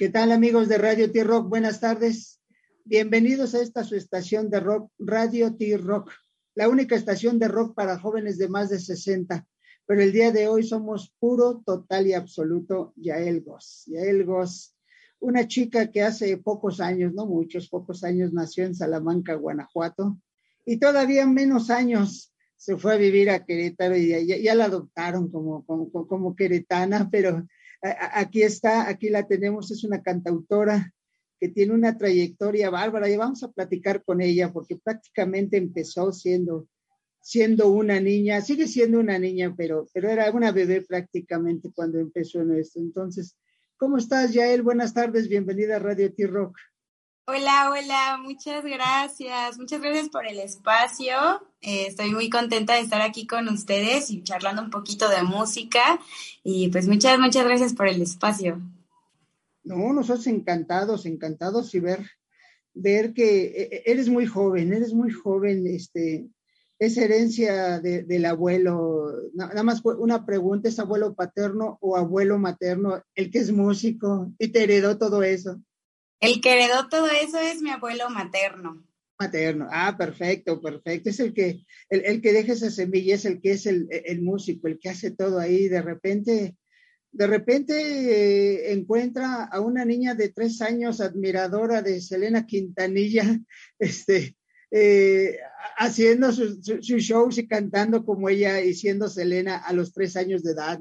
¿Qué tal, amigos de Radio T-Rock? Buenas tardes. Bienvenidos a esta su estación de rock, Radio T-Rock, la única estación de rock para jóvenes de más de 60. Pero el día de hoy somos puro, total y absoluto Yael Goz. Yael Goz, una chica que hace pocos años, no muchos, pocos años, nació en Salamanca, Guanajuato, y todavía menos años se fue a vivir a Querétaro y ya la adoptaron como queretana, pero aquí está, aquí la tenemos, es una cantautora que tiene una trayectoria bárbara y vamos a platicar con ella porque prácticamente empezó siendo una niña, sigue siendo una niña, pero era una bebé prácticamente cuando empezó en esto. Entonces, ¿cómo estás, Yael? Buenas tardes, bienvenida a Radio T-Rock. Hola, muchas gracias por el espacio, estoy muy contenta de estar aquí con ustedes y charlando un poquito de música y pues muchas gracias por el espacio. No, nosotros encantados y ver que eres muy joven, es herencia del abuelo. Nada más una pregunta, ¿es abuelo paterno o abuelo materno, el que es músico y te heredó todo eso? El que heredó todo eso es mi abuelo materno. Perfecto. Es el que deja esa semilla, es el que es el músico, el que hace todo ahí. De repente encuentra a una niña de 3 años, admiradora de Selena Quintanilla, haciendo sus shows y cantando como ella y siendo Selena a los 3 años de edad.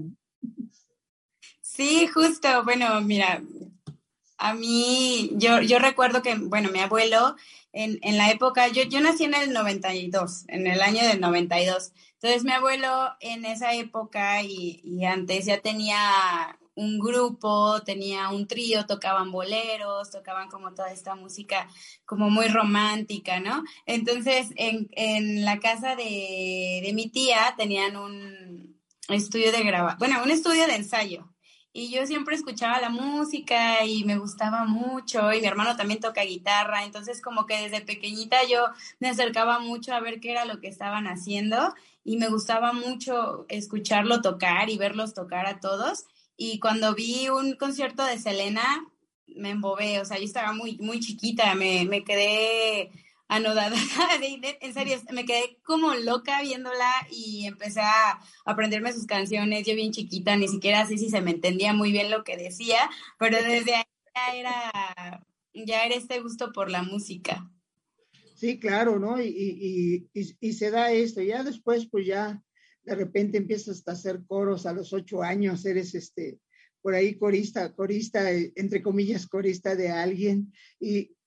Sí, justo. Bueno, mira, a mí, yo recuerdo que, bueno, mi abuelo, en la época, yo nací en el 92, en el año del 92. Entonces, mi abuelo en esa época y antes ya tenía un grupo, tenía un trío, tocaban boleros, tocaban como toda esta música como muy romántica, ¿no? Entonces, en la casa de mi tía tenían un estudio de un estudio de ensayo. Y yo siempre escuchaba la música y me gustaba mucho, y mi hermano también toca guitarra, entonces como que desde pequeñita yo me acercaba mucho a ver qué era lo que estaban haciendo, y me gustaba mucho escucharlo tocar y verlos tocar a todos, y cuando vi un concierto de Selena, me embobé, o sea, yo estaba muy, muy chiquita, me quedé anodada, en serio, me quedé como loca viéndola y empecé a aprenderme sus canciones, yo bien chiquita, ni siquiera sé si se me entendía muy bien lo que decía, pero desde ahí ya era este gusto por la música. Sí, claro, ¿no? Y se da esto, ya después pues ya de repente empiezas a hacer coros a los 8 años, eres por ahí corista, entre comillas, corista de alguien,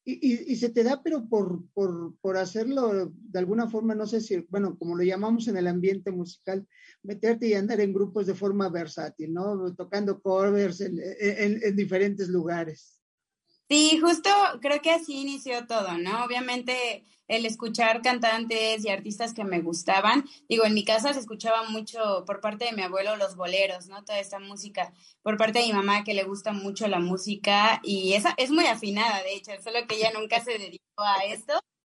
y se te da, pero por hacerlo de alguna forma, no sé si, bueno, como lo llamamos en el ambiente musical, meterte y andar en grupos de forma versátil, ¿no? Tocando covers en diferentes lugares. Sí, justo creo que así inició todo, ¿no? Obviamente el escuchar cantantes y artistas que me gustaban, digo, en mi casa se escuchaba mucho por parte de mi abuelo los boleros, ¿no? Toda esta música, por parte de mi mamá que le gusta mucho la música y esa es muy afinada, de hecho, solo que ella nunca se dedicó a esto,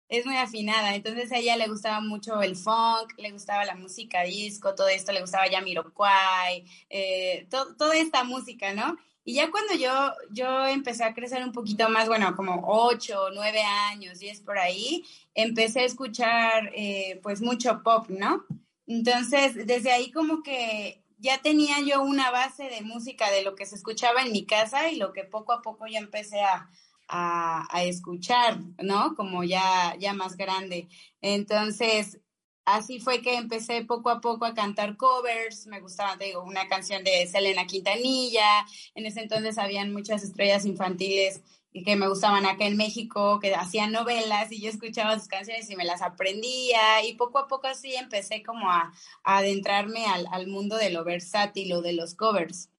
es muy afinada, entonces a ella le gustaba mucho el funk, le gustaba la música disco, todo esto, le gustaba Jamiroquai, toda esta música, ¿no? Y ya cuando yo empecé a crecer un poquito más, bueno, como 8, 9 años, 10 por ahí, empecé a escuchar pues mucho pop, ¿no? Entonces, desde ahí como que ya tenía yo una base de música de lo que se escuchaba en mi casa y lo que poco a poco yo empecé a escuchar, ¿no? Como ya más grande. Entonces, así fue que empecé poco a poco a cantar covers, me gustaba, te digo, una canción de Selena Quintanilla, en ese entonces habían muchas estrellas infantiles que me gustaban acá en México, que hacían novelas y yo escuchaba sus canciones y me las aprendía y poco a poco así empecé como a adentrarme al mundo de lo versátil o de los covers.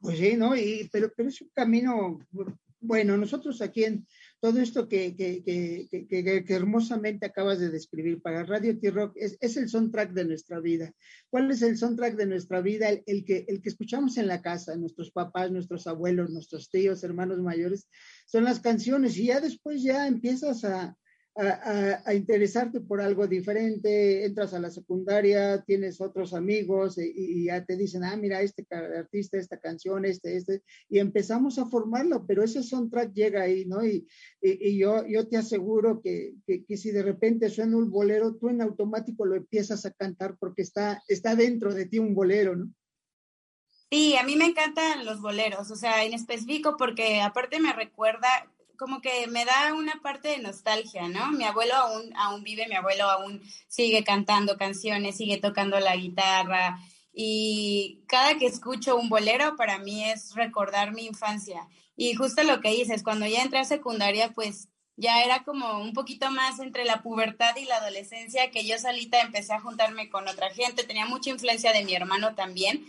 Pues sí, ¿no? Pero es un camino, bueno, nosotros aquí en todo esto que hermosamente acabas de describir para Radio T-Rock es el soundtrack de nuestra vida. ¿Cuál es el soundtrack de nuestra vida? El que escuchamos en la casa, nuestros papás, nuestros abuelos, nuestros tíos, hermanos mayores, son las canciones. Y ya después ya empiezas a, a interesarte por algo diferente, entras a la secundaria, tienes otros amigos y ya te dicen, ah, mira, este artista, esta canción, y empezamos a formarlo, pero ese soundtrack llega ahí, ¿no? Y yo te aseguro que si de repente suena un bolero, tú en automático lo empiezas a cantar porque está dentro de ti un bolero, ¿no? Sí, a mí me encantan los boleros, o sea, en específico porque aparte me recuerda, como que me da una parte de nostalgia, ¿no? Mi abuelo aún vive, mi abuelo aún sigue cantando canciones, sigue tocando la guitarra y cada que escucho un bolero para mí es recordar mi infancia. Y justo lo que dices, cuando ya entré a secundaria, pues ya era como un poquito más entre la pubertad y la adolescencia que yo solita empecé a juntarme con otra gente, tenía mucha influencia de mi hermano también.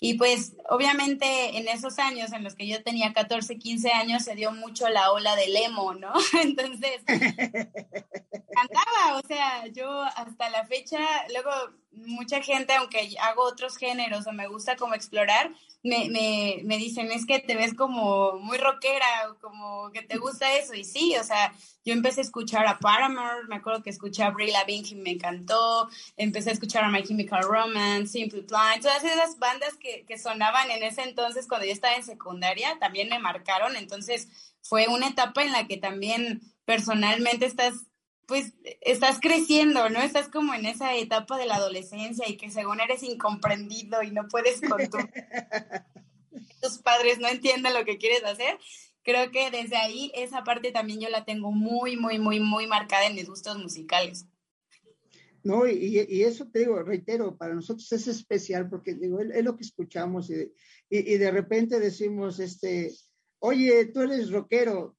Y pues obviamente en esos años en los que yo tenía 14, 15 años se dio mucho la ola del emo, ¿no? Entonces cantaba, o sea, yo hasta la fecha, luego mucha gente, aunque hago otros géneros o me gusta como explorar, me dicen, es que te ves como muy rockera, o como que te gusta eso, y sí, o sea, yo empecé a escuchar a Paramore, me acuerdo que escuché a Avril Lavigne y me encantó, empecé a escuchar a My Chemical Romance, Simple Plan, todas esas bandas que sonaban en ese entonces cuando yo estaba en secundaria, también me marcaron, entonces fue una etapa en la que también personalmente estás creciendo, ¿no? Estás como en esa etapa de la adolescencia y que según eres incomprendido y no puedes con tus padres no entienden lo que quieres hacer. Creo que desde ahí esa parte también yo la tengo muy, muy, muy, muy marcada en mis gustos musicales. No, y eso te digo, reitero, para nosotros es especial porque digo, es lo que escuchamos y de repente decimos, oye, tú eres rockero.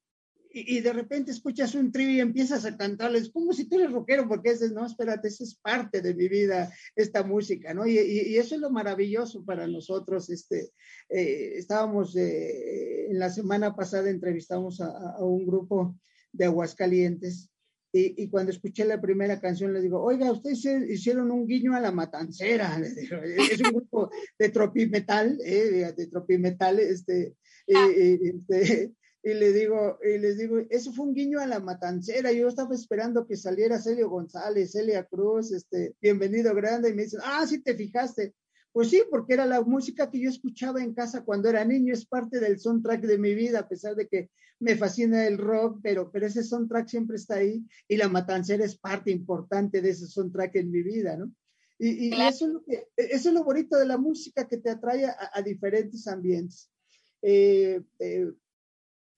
Y de repente escuchas un trío y empiezas a cantarles, como si tú eres rockero, porque dices, no, espérate, esa es parte de mi vida, esta música, ¿no? Y eso es lo maravilloso para nosotros. Estábamos, en la semana pasada entrevistamos a un grupo de Aguascalientes, y cuando escuché la primera canción les digo, oiga, ustedes hicieron un guiño a La Matancera, les digo, es un grupo de tropimetal, Y les digo, eso fue un guiño a La Matancera. Yo estaba esperando que saliera Celio González, Celia Cruz, Bienvenido Grande, y me dicen, ah, sí te fijaste. Pues sí, porque era la música que yo escuchaba en casa cuando era niño, es parte del soundtrack de mi vida, a pesar de que me fascina el rock, pero ese soundtrack siempre está ahí, y La Matancera es parte importante de ese soundtrack en mi vida, ¿no? Y claro. Eso es lo bonito de la música, que te atrae a diferentes ambientes.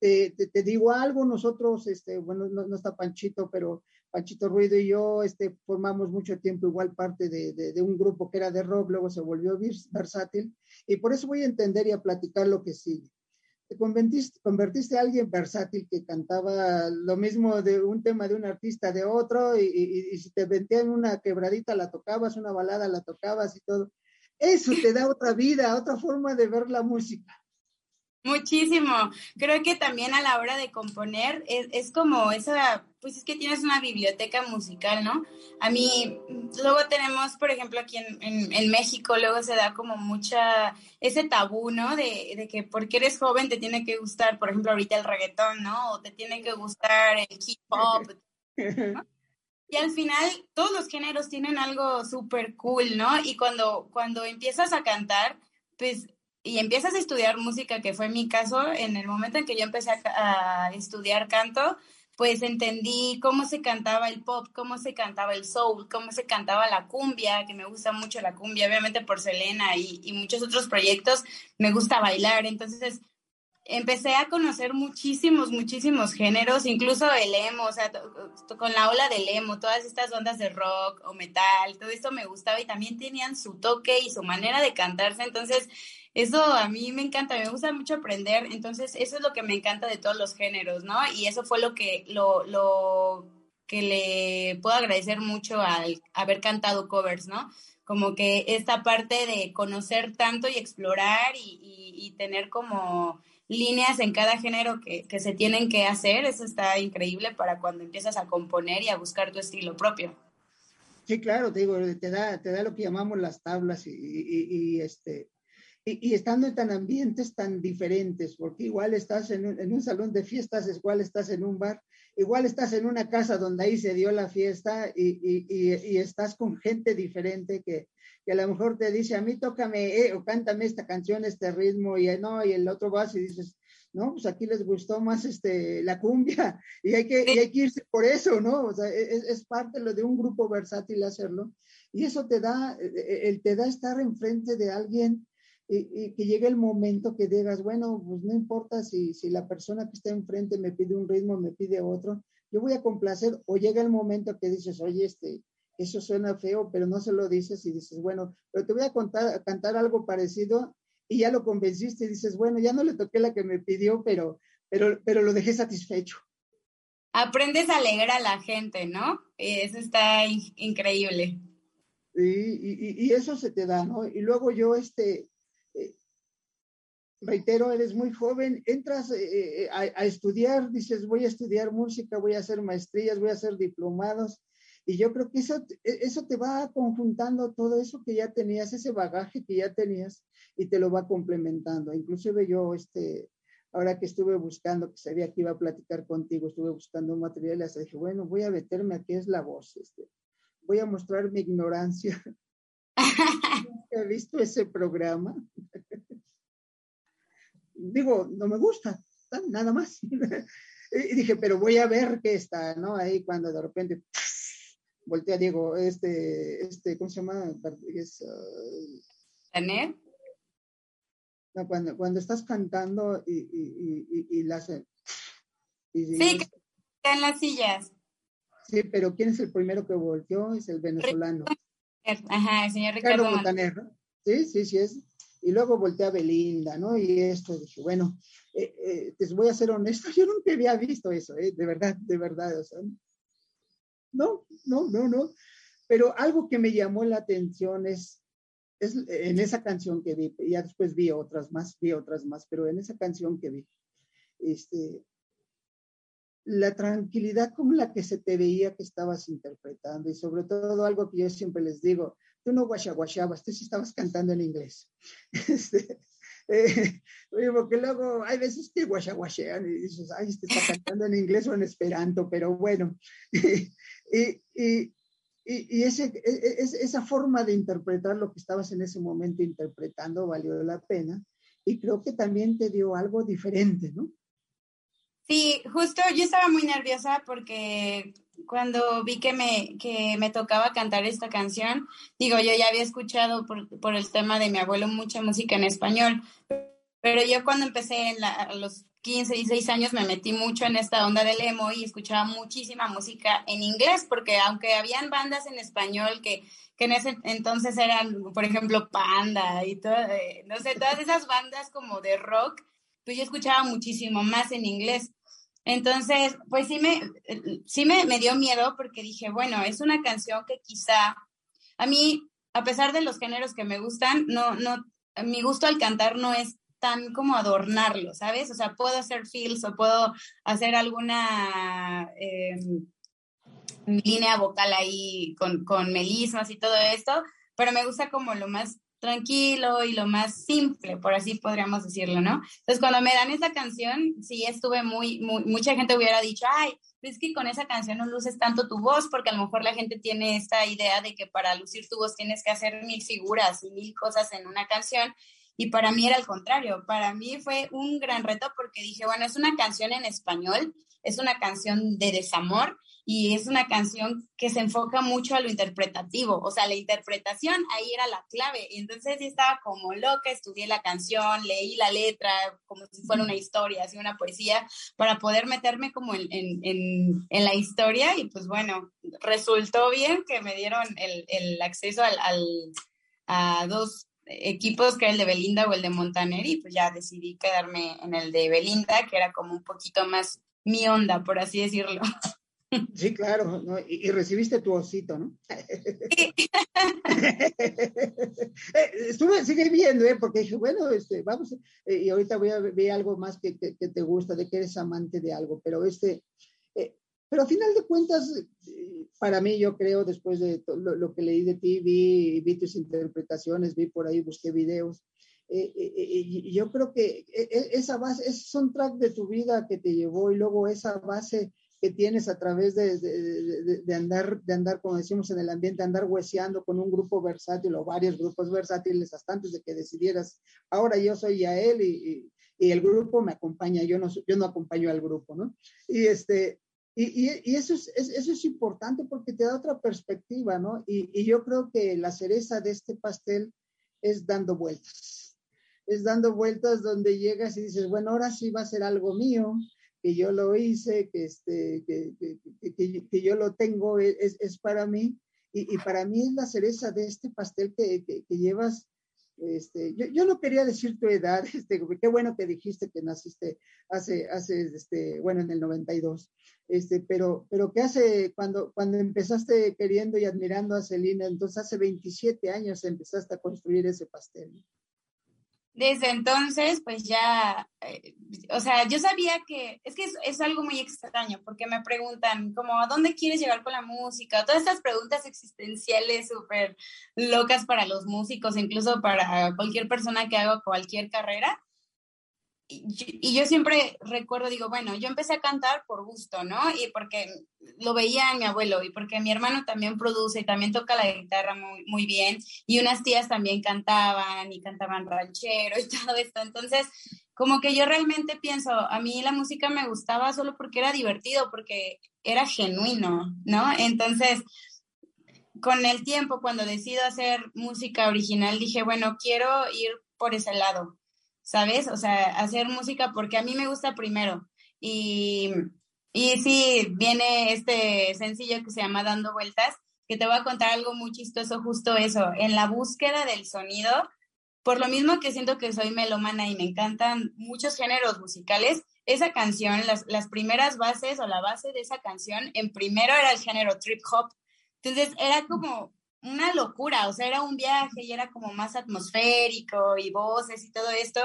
Te digo algo, nosotros, bueno, no está Panchito, pero Panchito Ruido y yo formamos mucho tiempo igual parte de un grupo que era de rock, luego se volvió versátil, y por eso voy a entender y a platicar lo que sigue. Te convertiste a alguien versátil que cantaba lo mismo de un tema de un artista de otro, y si te metían una quebradita la tocabas, una balada la tocabas y todo. Eso te da otra vida, otra forma de ver la música. Muchísimo. Creo que también a la hora de componer es como esa, pues es que tienes una biblioteca musical, ¿no? A mí, luego tenemos, por ejemplo, aquí en México, luego se da como ese tabú, ¿no? De que porque eres joven te tiene que gustar, por ejemplo, ahorita el reggaetón, ¿no? O te tiene que gustar el hip-hop, ¿no? Y al final, todos los géneros tienen algo súper cool, ¿no? Y cuando empiezas a cantar, pues... Y empiezas a estudiar música, que fue mi caso, en el momento en que yo empecé a estudiar canto, pues entendí cómo se cantaba el pop, cómo se cantaba el soul, cómo se cantaba la cumbia, que me gusta mucho la cumbia, obviamente por Selena y muchos otros proyectos, me gusta bailar, entonces empecé a conocer muchísimos, muchísimos géneros, incluso el emo, o sea, con la ola del emo, todas estas ondas de rock o metal, todo esto me gustaba y también tenían su toque y su manera de cantarse, entonces... Eso a mí me encanta, me gusta mucho aprender, entonces eso es lo que me encanta de todos los géneros, ¿no? Y eso fue lo que le puedo agradecer mucho al haber cantado covers, ¿no? Como que esta parte de conocer tanto y explorar y tener como líneas en cada género que se tienen que hacer, eso está increíble para cuando empiezas a componer y a buscar tu estilo propio. Sí, claro, te digo, te da lo que llamamos las tablas Y estando en ambientes tan diferentes, porque igual estás en un salón de fiestas, igual estás en un bar, igual estás en una casa donde ahí se dio la fiesta y estás con gente diferente que a lo mejor te dice, a mí tócame o cántame esta canción, este ritmo, y no, y el otro vas y dices, no, pues aquí les gustó más la cumbia, y hay que irse por eso, ¿no? O sea, es parte de un grupo versátil hacerlo, y eso te da estar enfrente de alguien y que llegue el momento que digas, bueno, pues no importa si la persona que está enfrente me pide un ritmo, me pide otro, yo voy a complacer, o llega el momento que dices, oye, eso suena feo, pero no se lo dices y dices, bueno, pero te voy a cantar algo parecido, y ya lo convenciste y dices, bueno, ya no le toqué la que me pidió, pero lo dejé satisfecho. Aprendes a alegrar a la gente, ¿no? Eso está increíble. Y eso se te da, ¿no? Y luego yo, reitero, eres muy joven, entras a estudiar, dices, voy a estudiar música, voy a hacer maestrías, voy a hacer diplomados, y yo creo que eso te va conjuntando todo eso que ya tenías, ese bagaje que ya tenías, y te lo va complementando. Inclusive yo, ahora que estuve buscando, que sabía que iba a platicar contigo, estuve buscando un material y hasta dije, bueno, voy a meterme a qué es la voz, voy a mostrar mi ignorancia. ¿Has visto ese programa? Digo, no me gusta, nada más. Y dije, pero voy a ver qué está, ¿no? Ahí cuando de repente voltea, digo, ¿cómo se llama? ¿Taner? No, cuando estás cantando y las... sí, que está en las sillas. Sí, pero ¿quién es el primero que volteó? Es el venezolano. Ajá, el señor Ricardo Montaner, ¿no? Sí, es. Y luego volteé a Belinda, ¿no? Y dije, bueno, les voy a ser honesto, yo nunca había visto eso, de verdad, o sea, no. Pero algo que me llamó la atención es en esa canción que vi, ya después vi otras más, pero en esa canción que vi, la tranquilidad con la que se te veía que estabas interpretando, y sobre todo algo que yo siempre les digo, tú no guachaguachabas, tú sí estabas cantando en inglés. Porque luego hay veces que guachaguachean y dices, ay, está cantando en inglés o en esperanto, pero bueno. Y esa forma de interpretar lo que estabas en ese momento interpretando valió la pena, y creo que también te dio algo diferente, ¿no? Sí, justo yo estaba muy nerviosa porque cuando vi que me tocaba cantar esta canción, digo, yo ya había escuchado por el tema de mi abuelo mucha música en español, pero yo cuando empecé a los 15, 16 años me metí mucho en esta onda del emo y escuchaba muchísima música en inglés, porque aunque habían bandas en español que en ese entonces eran, por ejemplo, Panda y todo, no sé, todas esas bandas como de rock, pues yo escuchaba muchísimo más en inglés. Entonces, pues sí me dio miedo porque dije, bueno, es una canción que quizá, a mí, a pesar de los géneros que me gustan, no, mi gusto al cantar no es tan como adornarlo, ¿sabes? O sea, puedo hacer feels o puedo hacer alguna línea vocal ahí con melismas y todo esto, pero me gusta como lo más tranquilo y lo más simple, por así podríamos decirlo, ¿no? Entonces, cuando me dan esta canción, sí estuve muy, mucha gente hubiera dicho, ay, es que con esa canción no luces tanto tu voz, porque a lo mejor la gente tiene esta idea de que para lucir tu voz tienes que hacer 1000 figuras y 1000 cosas en una canción, y para mí era al contrario, para mí fue un gran reto, porque dije, bueno, es una canción en español, es una canción de desamor, y es una canción que se enfoca mucho a lo interpretativo, o sea, la interpretación ahí era la clave, y entonces yo estaba como loca, estudié la canción, leí la letra, como si fuera una historia, así una poesía, para poder meterme como en la historia, y pues bueno, resultó bien que me dieron el acceso a dos equipos, que era el de Belinda o el de Montaner, y pues ya decidí quedarme en el de Belinda, que era como un poquito más mi onda, por así decirlo. Sí, claro, ¿no? Y recibiste tu osito, ¿no? Sí. Sigue viendo, porque dije, bueno, vamos, y ahorita voy a ver algo más que te gusta, de que eres amante de algo, pero pero a final de cuentas, para mí, yo creo, después de lo que leí de ti, vi tus interpretaciones, vi por ahí, busqué videos, yo creo que esa base, esos son tracks de tu vida que te llevó, y luego esa base que tienes a través de andar, como decimos en el ambiente, andar hueseando con un grupo versátil o varios grupos versátiles hasta antes de que decidieras, ahora yo soy Yael y el grupo me acompaña, yo no acompaño al grupo, ¿no? Y eso es importante porque te da otra perspectiva, ¿no? Y yo creo que la cereza de este pastel es Dando Vueltas. Es Dando Vueltas donde llegas y dices, bueno, ahora sí va a ser algo mío, que yo lo hice, que yo lo tengo, es para mí. Y para mí es la cereza de este pastel que llevas. Yo no quería decir tu edad, qué bueno que dijiste que naciste hace en el 92, pero que hace, cuando empezaste queriendo y admirando a Selena, entonces hace 27 años empezaste a construir ese pastel. Desde entonces, pues ya, yo sabía que, es que es algo muy extraño, porque me preguntan como, ¿a dónde quieres llegar con la música? Todas estas preguntas existenciales súper locas para los músicos, incluso para cualquier persona que haga cualquier carrera. Y yo siempre recuerdo, digo, bueno, yo empecé a cantar por gusto, ¿no? Y porque lo veía a mi abuelo y porque mi hermano también produce y también toca la guitarra muy, muy bien. Y unas tías también cantaban y cantaban ranchero y todo esto. Entonces, como que yo realmente pienso, a mí la música me gustaba solo porque era divertido, porque era genuino, ¿no? Entonces, con el tiempo, cuando decido hacer música original, dije, bueno, quiero ir por ese lado. ¿Sabes? O sea, hacer música porque a mí me gusta primero. Y sí, viene este sencillo que se llama Dando Vueltas, que te voy a contar algo muy chistoso, justo eso, en la búsqueda del sonido, por lo mismo que siento que soy melómana y me encantan muchos géneros musicales, esa canción, las primeras bases o la base de esa canción, en primero era el género trip hop. Entonces era como una locura, o sea, era un viaje y era como más atmosférico y voces y todo esto.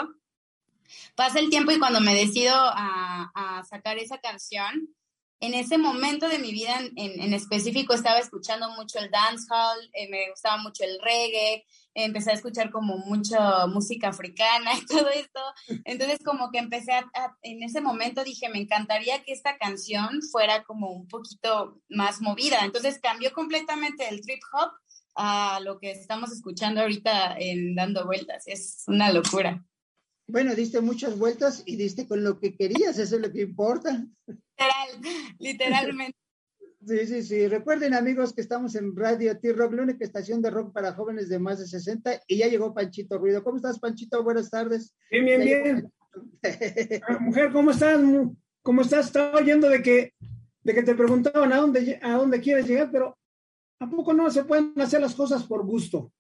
Pasa el tiempo y cuando me decido a sacar esa canción, en ese momento de mi vida en específico estaba escuchando mucho el dancehall, me gustaba mucho el reggae, empecé a escuchar como mucho música africana y todo esto. Entonces como que empecé en ese momento dije, me encantaría que esta canción fuera como un poquito más movida. Entonces cambió completamente el trip hop a lo que estamos escuchando ahorita en Dando Vueltas. Es una locura. Bueno, diste muchas vueltas y diste con lo que querías, eso es lo que importa. Literalmente. Sí. Recuerden, amigos, que estamos en Radio T-Rock, la única estación de rock para jóvenes de más de 60, y ya llegó Panchito Ruido. ¿Cómo estás, Panchito? Buenas tardes. Bien. Mujer, ¿cómo estás? ¿Cómo estás? Estaba oyendo de que te preguntaban a dónde quieres llegar, pero ¿a poco no se pueden hacer las cosas por gusto?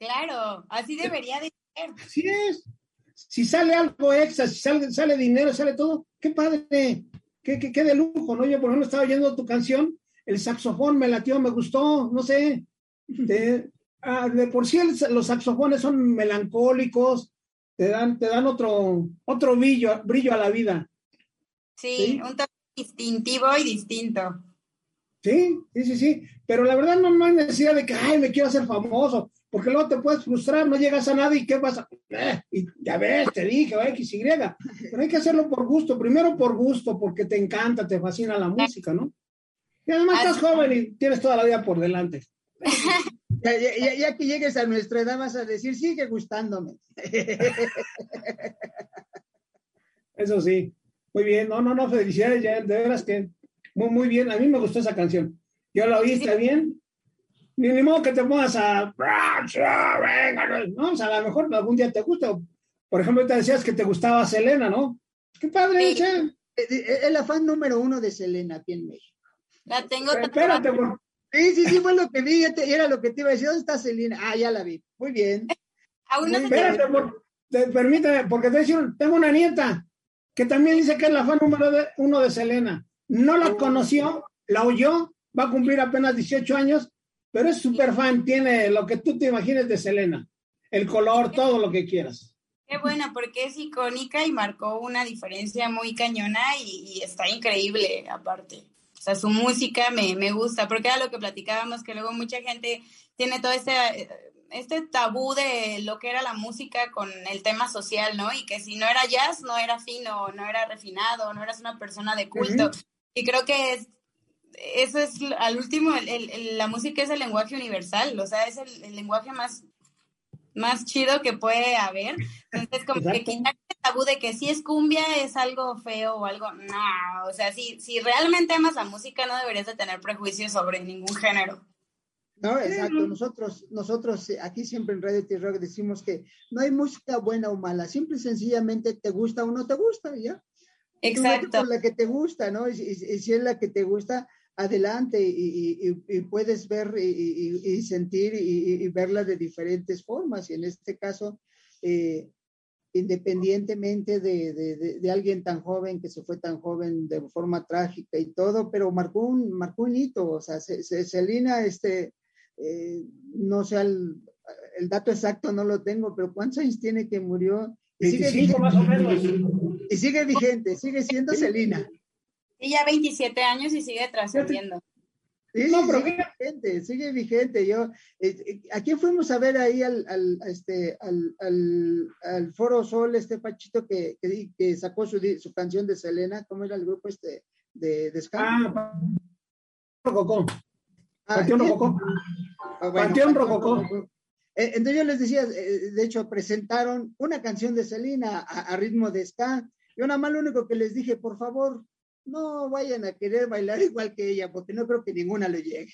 Claro, así debería de ser. Así es. Si sale algo extra, si sale dinero, sale todo, qué padre, qué de lujo, ¿no? Yo, por ejemplo, estaba oyendo tu canción, el saxofón me latió, me gustó, no sé. De por sí los saxofones son melancólicos, te dan otro brillo a la vida. Sí, un toque distintivo y distinto. Sí. Pero la verdad no hay necesidad de que, me quiero hacer famoso. Porque luego te puedes frustrar, no llegas a nada y ¿qué pasa? Y ya ves, te dije, X, Y. Pero hay que hacerlo por gusto, primero por gusto, porque te encanta, te fascina la música, ¿no? Y además estás joven y tienes toda la vida por delante. Ya que llegues a nuestra edad vas a decir, sigue gustándome. Eso sí, muy bien, no, felicidades, ya, de veras que muy, muy bien, a mí me gustó esa canción. Yo la oí, está bien. Ni modo que te pongas a... No, o sea, a lo mejor algún día te gusta. Por ejemplo, te decías que te gustaba Selena, ¿no? ¡Qué padre! Sí. El afán número 1 de Selena aquí en México. La tengo... Espérate, por... Sí, fue lo que vi. Era lo que te iba a decir. ¿Dónde está Selena? Ah, ya la vi. Muy bien. Aún no. Espérate, permíteme, porque tengo una nieta que también dice que es la fan número 1 de Selena. No la conoció, la oyó, va a cumplir apenas 18 años, pero es súper fan, tiene lo que tú te imagines de Selena, el color, todo lo que quieras. Qué buena, porque es icónica y marcó una diferencia muy cañona y está increíble aparte. O sea, su música me gusta, porque era lo que platicábamos, que luego mucha gente tiene todo este tabú de lo que era la música con el tema social, ¿no? Y que si no era jazz, no era fino, no era refinado, no eras una persona de culto. Uh-huh. Y creo que eso es, al último, la música es el lenguaje universal, o sea, es el lenguaje más chido que puede haber. Entonces, como que quitar el tabú de que si es cumbia es algo feo o algo, no, o sea, si realmente amas la música no deberías de tener prejuicios sobre ningún género. No, exacto, nosotros aquí siempre en Radio T-Rock decimos que no hay música buena o mala, simple y sencillamente te gusta o no te gusta, ¿ya? Exacto. Tú por la que te gusta, ¿no? Y si es la que te gusta, adelante y puedes ver y sentir y verla de diferentes formas, y en este caso, independientemente de alguien tan joven que se fue tan joven de forma trágica y todo, pero marcó un hito, o sea, Selena, no sé el dato exacto, no lo tengo, pero ¿cuántos años tiene que murió? Y 25 más o menos. Y sigue vigente, sigue siendo Selena. Y ya 27 años y sigue trascendiendo. Sí, no, pero sigue vigente. Yo, ¿a quién fuimos a ver ahí al Foro Sol, Pachito que sacó su canción de Selena? ¿Cómo era el grupo de Scan? Rococó. Panteón Rococó. Panteón Rococó. Entonces yo les decía, de hecho presentaron una canción de Selena a ritmo de ska. Yo nada más lo único que les dije, por favor, no vayan a querer bailar igual que ella, porque no creo que ninguna lo llegue.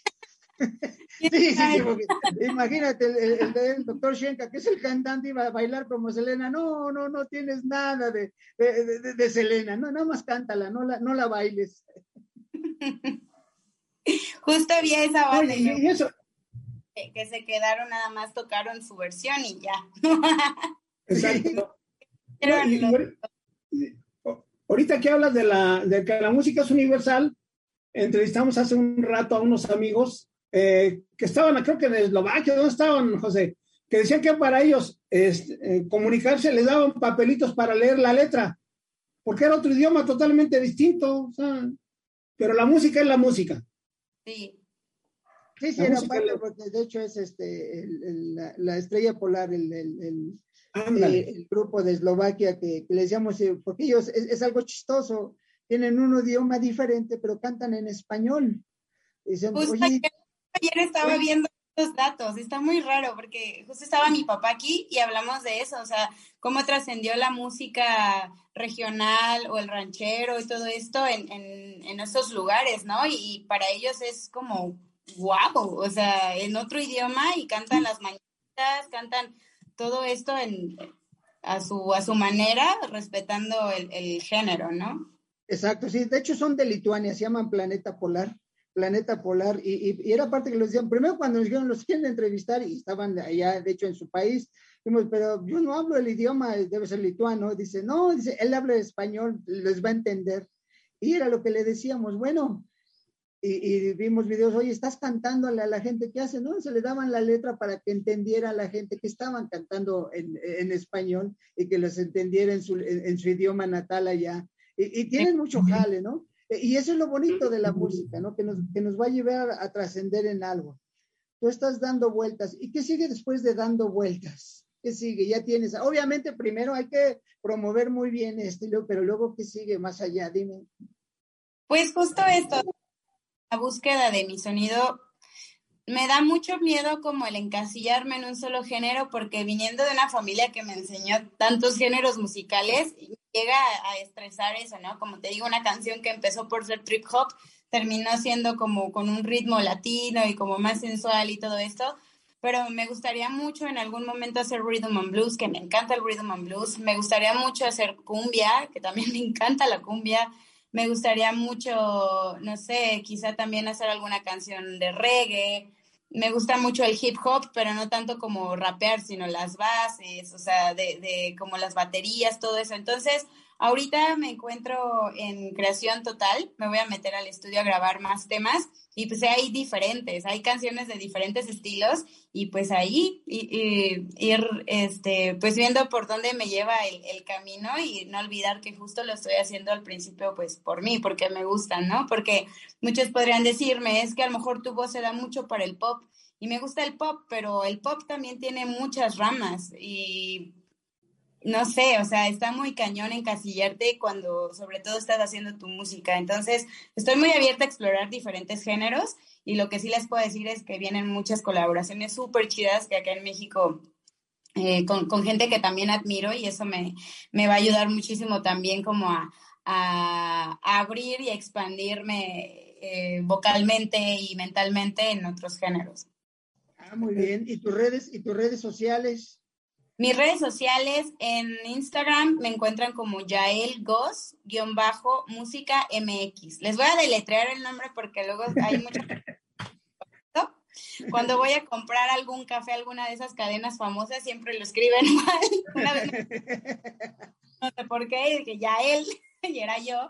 sí, porque imagínate, el doctor Shenka, que es el cantante, iba a bailar como Selena. No tienes nada de Selena, no, nada más cántala, no la bailes. Justo había esa banda. Oye, y eso, que se quedaron, nada más tocaron su versión y ya. Exacto. Ahorita que hablas de que la música es universal, entrevistamos hace un rato a unos amigos que estaban, creo que en Eslovaquia, ¿dónde estaban, José? Que decían que para ellos comunicarse les daban papelitos para leer la letra, porque era otro idioma totalmente distinto, o sea, pero la música es la música. Sí. Sí, era parte, porque de hecho es la Estrella Polar, el grupo de Eslovaquia que les llamamos, porque ellos es algo chistoso, tienen un idioma diferente, pero cantan en español. Dicen, justo ayer estaba viendo estos datos, está muy raro, porque justo estaba mi papá aquí y hablamos de eso, o sea, cómo trascendió la música regional o el ranchero y todo esto en esos lugares, ¿no? Y para ellos es como... wow, o sea, en otro idioma, y cantan las mañanitas, cantan todo esto a su manera, respetando el género, ¿no? Exacto, sí, de hecho son de Lituania, se llaman Planeta Polar, y era parte que los decían, primero cuando nos dijeron, los quieren entrevistar, y estaban allá, de hecho, en su país, dijimos, pero yo no hablo el idioma, debe ser lituano, dice, él habla español, les va a entender, y era lo que le decíamos, bueno, y vimos videos, oye, estás cantando a la gente, ¿qué hace? No, se le daban la letra para que entendiera a la gente que estaban cantando en español y que los entendiera en su idioma natal allá. Y tienen mucho jale, ¿no? Y eso es lo bonito de la música, ¿no? Que nos va a llevar a trascender en algo. Tú estás dando vueltas. ¿Y qué sigue después de dando vueltas? ¿Qué sigue? Ya tienes, obviamente primero hay que promover muy bien pero luego ¿qué sigue más allá? Dime. Pues justo esto. La búsqueda de mi sonido me da mucho miedo, como el encasillarme en un solo género, porque viniendo de una familia que me enseñó tantos géneros musicales, llega a estresar eso, ¿no? Como te digo, una canción que empezó por ser trip hop terminó siendo como con un ritmo latino y como más sensual y todo esto, pero me gustaría mucho en algún momento hacer rhythm and blues, que me encanta el rhythm and blues, me gustaría mucho hacer cumbia, que también me encanta la cumbia. Me gustaría mucho, no sé, quizá también hacer alguna canción de reggae. Me gusta mucho el hip hop, pero no tanto como rapear, sino las bases, o sea, de como las baterías, todo eso. Entonces, ahorita me encuentro en creación total. Me voy a meter al estudio a grabar más temas. Y pues hay diferentes, hay canciones de diferentes estilos. Y pues ahí ir viendo por dónde me lleva el camino, y no olvidar que justo lo estoy haciendo al principio pues por mí, porque me gusta, ¿no? Porque muchos podrían decirme, es que a lo mejor tu voz se da mucho para el pop. Y me gusta el pop, pero el pop también tiene muchas ramas. Y no sé, o sea, está muy cañón encasillarte cuando sobre todo estás haciendo tu música. Entonces, estoy muy abierta a explorar diferentes géneros y lo que sí les puedo decir es que vienen muchas colaboraciones súper chidas que acá en México, con gente que también admiro, y eso me va a ayudar muchísimo también como a abrir y a expandirme vocalmente y mentalmente en otros géneros. Ah, muy bien. ¿Y tus redes sociales? Mis redes sociales en Instagram me encuentran como Yael Goz _música MX. Les voy a deletrear el nombre porque luego hay mucho. Cuando voy a comprar algún café, alguna de esas cadenas famosas, siempre lo escriben mal. Una vez no sé por qué, que Yael, y era yo,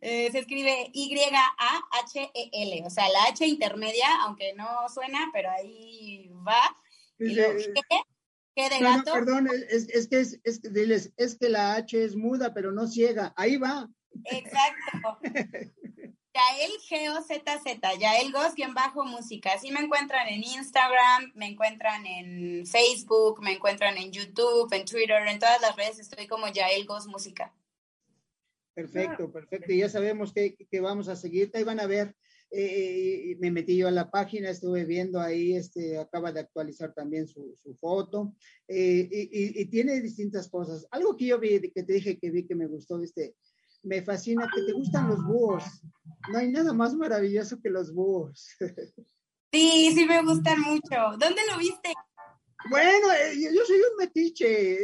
se escribe Y-A-H-E-L, o sea, la H intermedia, aunque no suena, pero ahí va. Y luego, de gato. No, perdón, es que la H es muda, pero no ciega. Ahí va. Exacto. Yael G-O-Z-Z, Yael Goz _música. Así me encuentran en Instagram, me encuentran en Facebook, me encuentran en YouTube, en Twitter, en todas las redes estoy como Yael Goz Música. Perfecto. Y ya sabemos que vamos a seguir. Ahí van a ver. Me metí yo a la página, estuve viendo ahí, acaba de actualizar también su foto, y tiene distintas cosas. Algo que yo vi, que te dije que vi que me gustó, me fascina que te gustan los búhos. No hay nada más maravilloso que los búhos. Sí, sí me gustan mucho. ¿Dónde lo viste? Bueno, yo soy un metiche.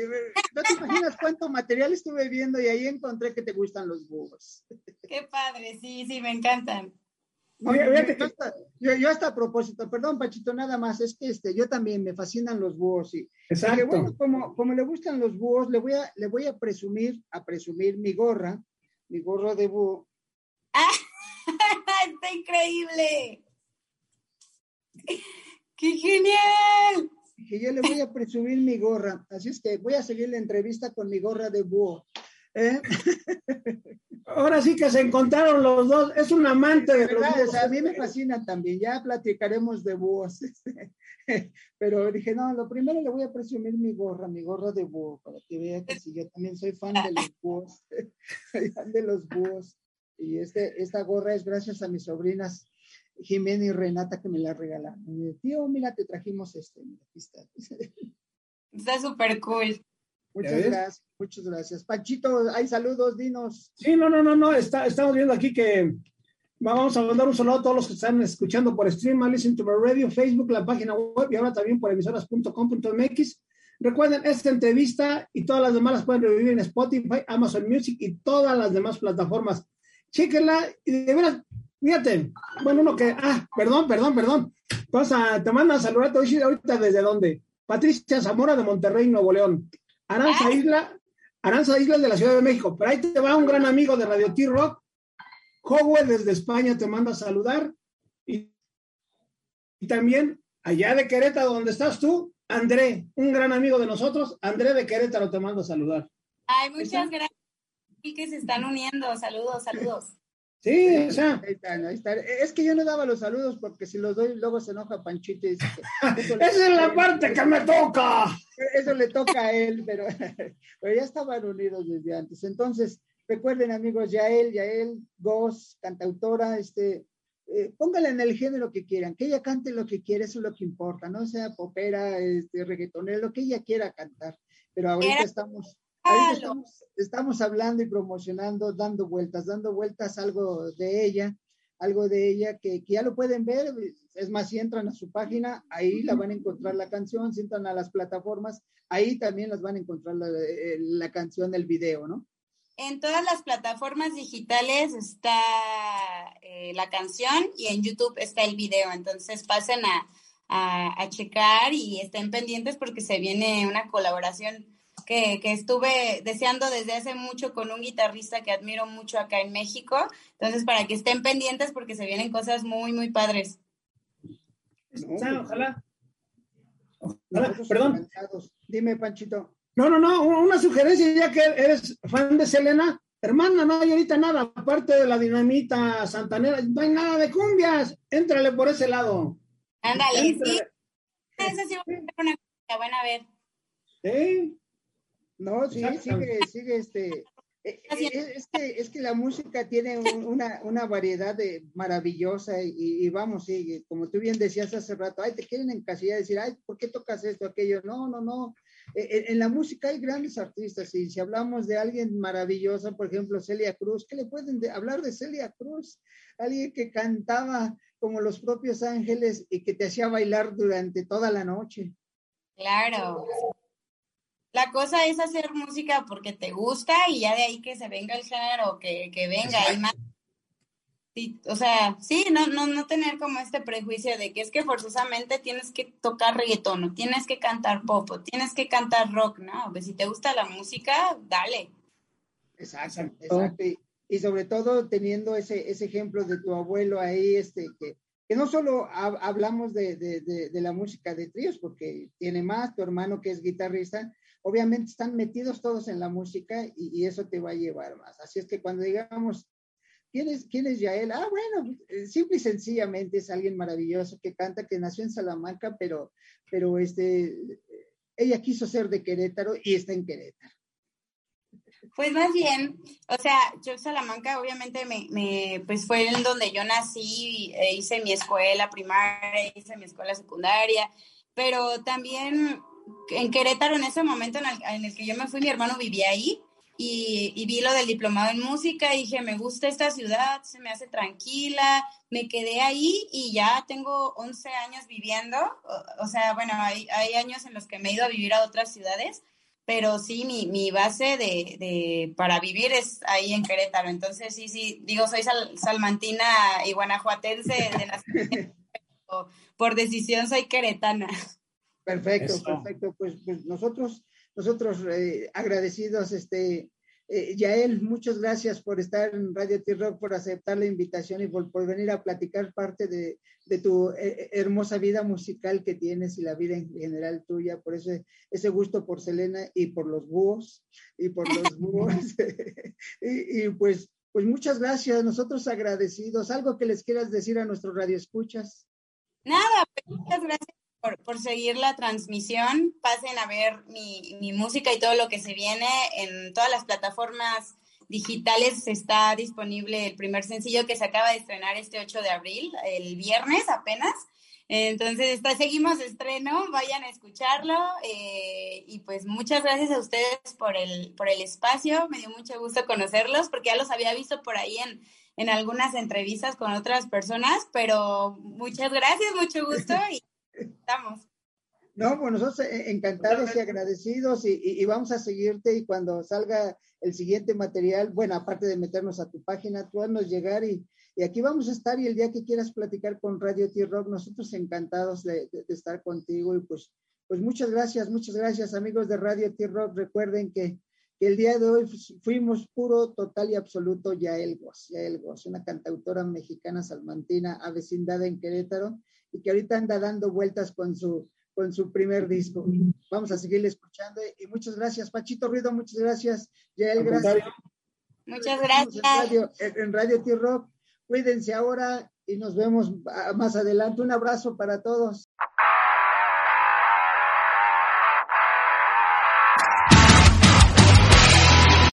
No te imaginas cuánto material estuve viendo y ahí encontré que te gustan los búhos. Qué padre, sí, me encantan. Oye, yo hasta a propósito, perdón Pachito, nada más, es que yo también me fascinan los búhos, y porque, bueno, como le gustan los búhos, le voy a presumir mi gorro de búho. ¡Ah! ¡Está increíble! ¡Qué genial! Y yo le voy a presumir mi gorra, así es que voy a seguir la entrevista con mi gorra de búho. Ahora sí que se encontraron los dos, es un amante de los búhos. A mí me fascinan también, ya platicaremos de búhos, pero dije, no, lo primero le voy a presumir mi gorra de búho, para que vea que sí, yo también soy fan de los búhos, y esta gorra es gracias a mis sobrinas Jimena y Renata, que me la regalaron. Me dijo, tío, mira, te trajimos está súper cool. Muchas gracias. Panchito, hay saludos, dinos. Sí, no, estamos viendo aquí que vamos a mandar un saludo a todos los que están escuchando por stream, Listen to My Radio, Facebook, la página web, y ahora también por emisoras.com.mx. Recuerden, esta entrevista y todas las demás las pueden revivir en Spotify, Amazon Music y todas las demás plataformas. Chéquenla y de veras, fíjate, bueno, uno que, perdón. Te mandan a saludar, te voy a decir ahorita desde dónde. Patricia Zamora de Monterrey, Nuevo León. Aranza Isla de la Ciudad de México. Pero ahí te va un gran amigo de Radio T-Rock, Howell, desde España, te manda a saludar. Y también, allá de Querétaro, donde estás tú, André, un gran amigo de nosotros, André de Querétaro, te manda a saludar. Ay, muchas gracias. Y que se están uniendo. Saludos. Sí, o sea. Ahí está. Es que yo no daba los saludos porque si los doy luego se enoja Panchito y dice, esa es la parte que me toca. Eso le toca a él, pero ya estaban unidos desde antes. Entonces, recuerden, amigos, Yael Goz, cantautora, póngala en el género que quieran, que ella cante lo que quiera, eso es lo que importa, no sea popera, reggaetonera, lo que ella quiera cantar. Pero ahorita estamos hablando y promocionando, dando vueltas algo de ella que ya lo pueden ver. Es más, si entran a su página, ahí la van a encontrar la canción, si entran a las plataformas, ahí también las van a encontrar la canción, el video, ¿no? En todas las plataformas digitales está la canción y en YouTube está el video, entonces pasen a checar y estén pendientes porque se viene una colaboración que estuve deseando desde hace mucho con un guitarrista que admiro mucho acá en México. Entonces, para que estén pendientes porque se vienen cosas muy, muy padres. Ojalá. Perdón. Dime, Panchito. No, una sugerencia, ya que eres fan de Selena. Hermana, no hay ahorita nada, aparte de la dinamita santanera, no hay nada de cumbias. Éntrale por ese lado. Ándale, sí. Esa sí va a ser una cumbia, van a ver. Sí. No, sí, sigue Es que la música tiene una variedad maravillosa y vamos, sí, como tú bien decías hace rato, ay, te quieren encasillar, decir, ay, ¿por qué tocas esto, aquello? No. En la música hay grandes artistas y si hablamos de alguien maravillosa, por ejemplo, Celia Cruz, ¿qué le pueden hablar de Celia Cruz? Alguien que cantaba como los propios ángeles y que te hacía bailar durante toda la noche. Claro. La cosa es hacer música porque te gusta y ya de ahí que se venga el género, que venga. Y más, y, o sea, sí, no tener como este prejuicio de que es que forzosamente tienes que tocar reggaetón, o tienes que cantar pop, o tienes que cantar rock, ¿no? Pues si te gusta la música, dale. Exacto. Y sobre todo teniendo ese ejemplo de tu abuelo ahí, que no solo hablamos de la música de tríos, porque tiene más, tu hermano que es guitarrista, obviamente están metidos todos en la música y eso te va a llevar más. Así es que cuando digamos, ¿quién es Yael? Ah, bueno, simple y sencillamente es alguien maravilloso que canta, que nació en Salamanca, pero ella quiso ser de Querétaro y está en Querétaro. Pues más bien, o sea, yo Salamanca obviamente pues fue en donde yo nací, hice mi escuela primaria, hice mi escuela secundaria, pero también en Querétaro en ese momento en el que yo me fui, mi hermano vivía ahí y vi lo del diplomado en música y dije, me gusta esta ciudad, se me hace tranquila, me quedé ahí y ya tengo 11 años viviendo, o sea, bueno, hay años en los que me he ido a vivir a otras ciudades, pero sí, mi base para vivir es ahí en Querétaro. Entonces, sí, digo, soy salmantina y guanajuatense de nacimiento, pero por decisión soy queretana. Perfecto. Pues nosotros agradecidos, Yael, muchas gracias por estar en Radio T-Rock, por aceptar la invitación y por venir a platicar parte de tu hermosa vida musical que tienes y la vida en general tuya, por ese gusto por Selena y por los búhos, y pues muchas gracias, nosotros agradecidos. ¿Algo que les quieras decir a nuestros radioescuchas? Nada, pues muchas gracias por seguir la transmisión. Pasen a ver mi música y todo lo que se viene en todas las plataformas digitales. Está disponible el primer sencillo que se acaba de estrenar este 8 de abril, el viernes apenas. Entonces, seguimos estreno, vayan a escucharlo. Y pues muchas gracias a ustedes por el espacio. Me dio mucho gusto conocerlos porque ya los había visto por ahí en algunas entrevistas con otras personas, pero muchas gracias, mucho gusto y estamos. No, pues nosotros encantados y agradecidos y vamos a seguirte y cuando salga el siguiente material, bueno, aparte de meternos a tu página, tú haznos llegar y aquí vamos a estar y el día que quieras platicar con Radio T-Rock, nosotros encantados de estar contigo y pues muchas gracias amigos de Radio T-Rock, recuerden que el día de hoy fuimos puro, total y absoluto Yael Goz, una cantautora mexicana salmantina, avecindada en Querétaro, y que ahorita anda dando vueltas con su primer disco. Vamos a seguirle escuchando, y muchas gracias, Pachito Ruido, muchas gracias, Yael, gracias. Muchas gracias. En Radio T-Rock, cuídense ahora, y nos vemos más adelante. Un abrazo para todos.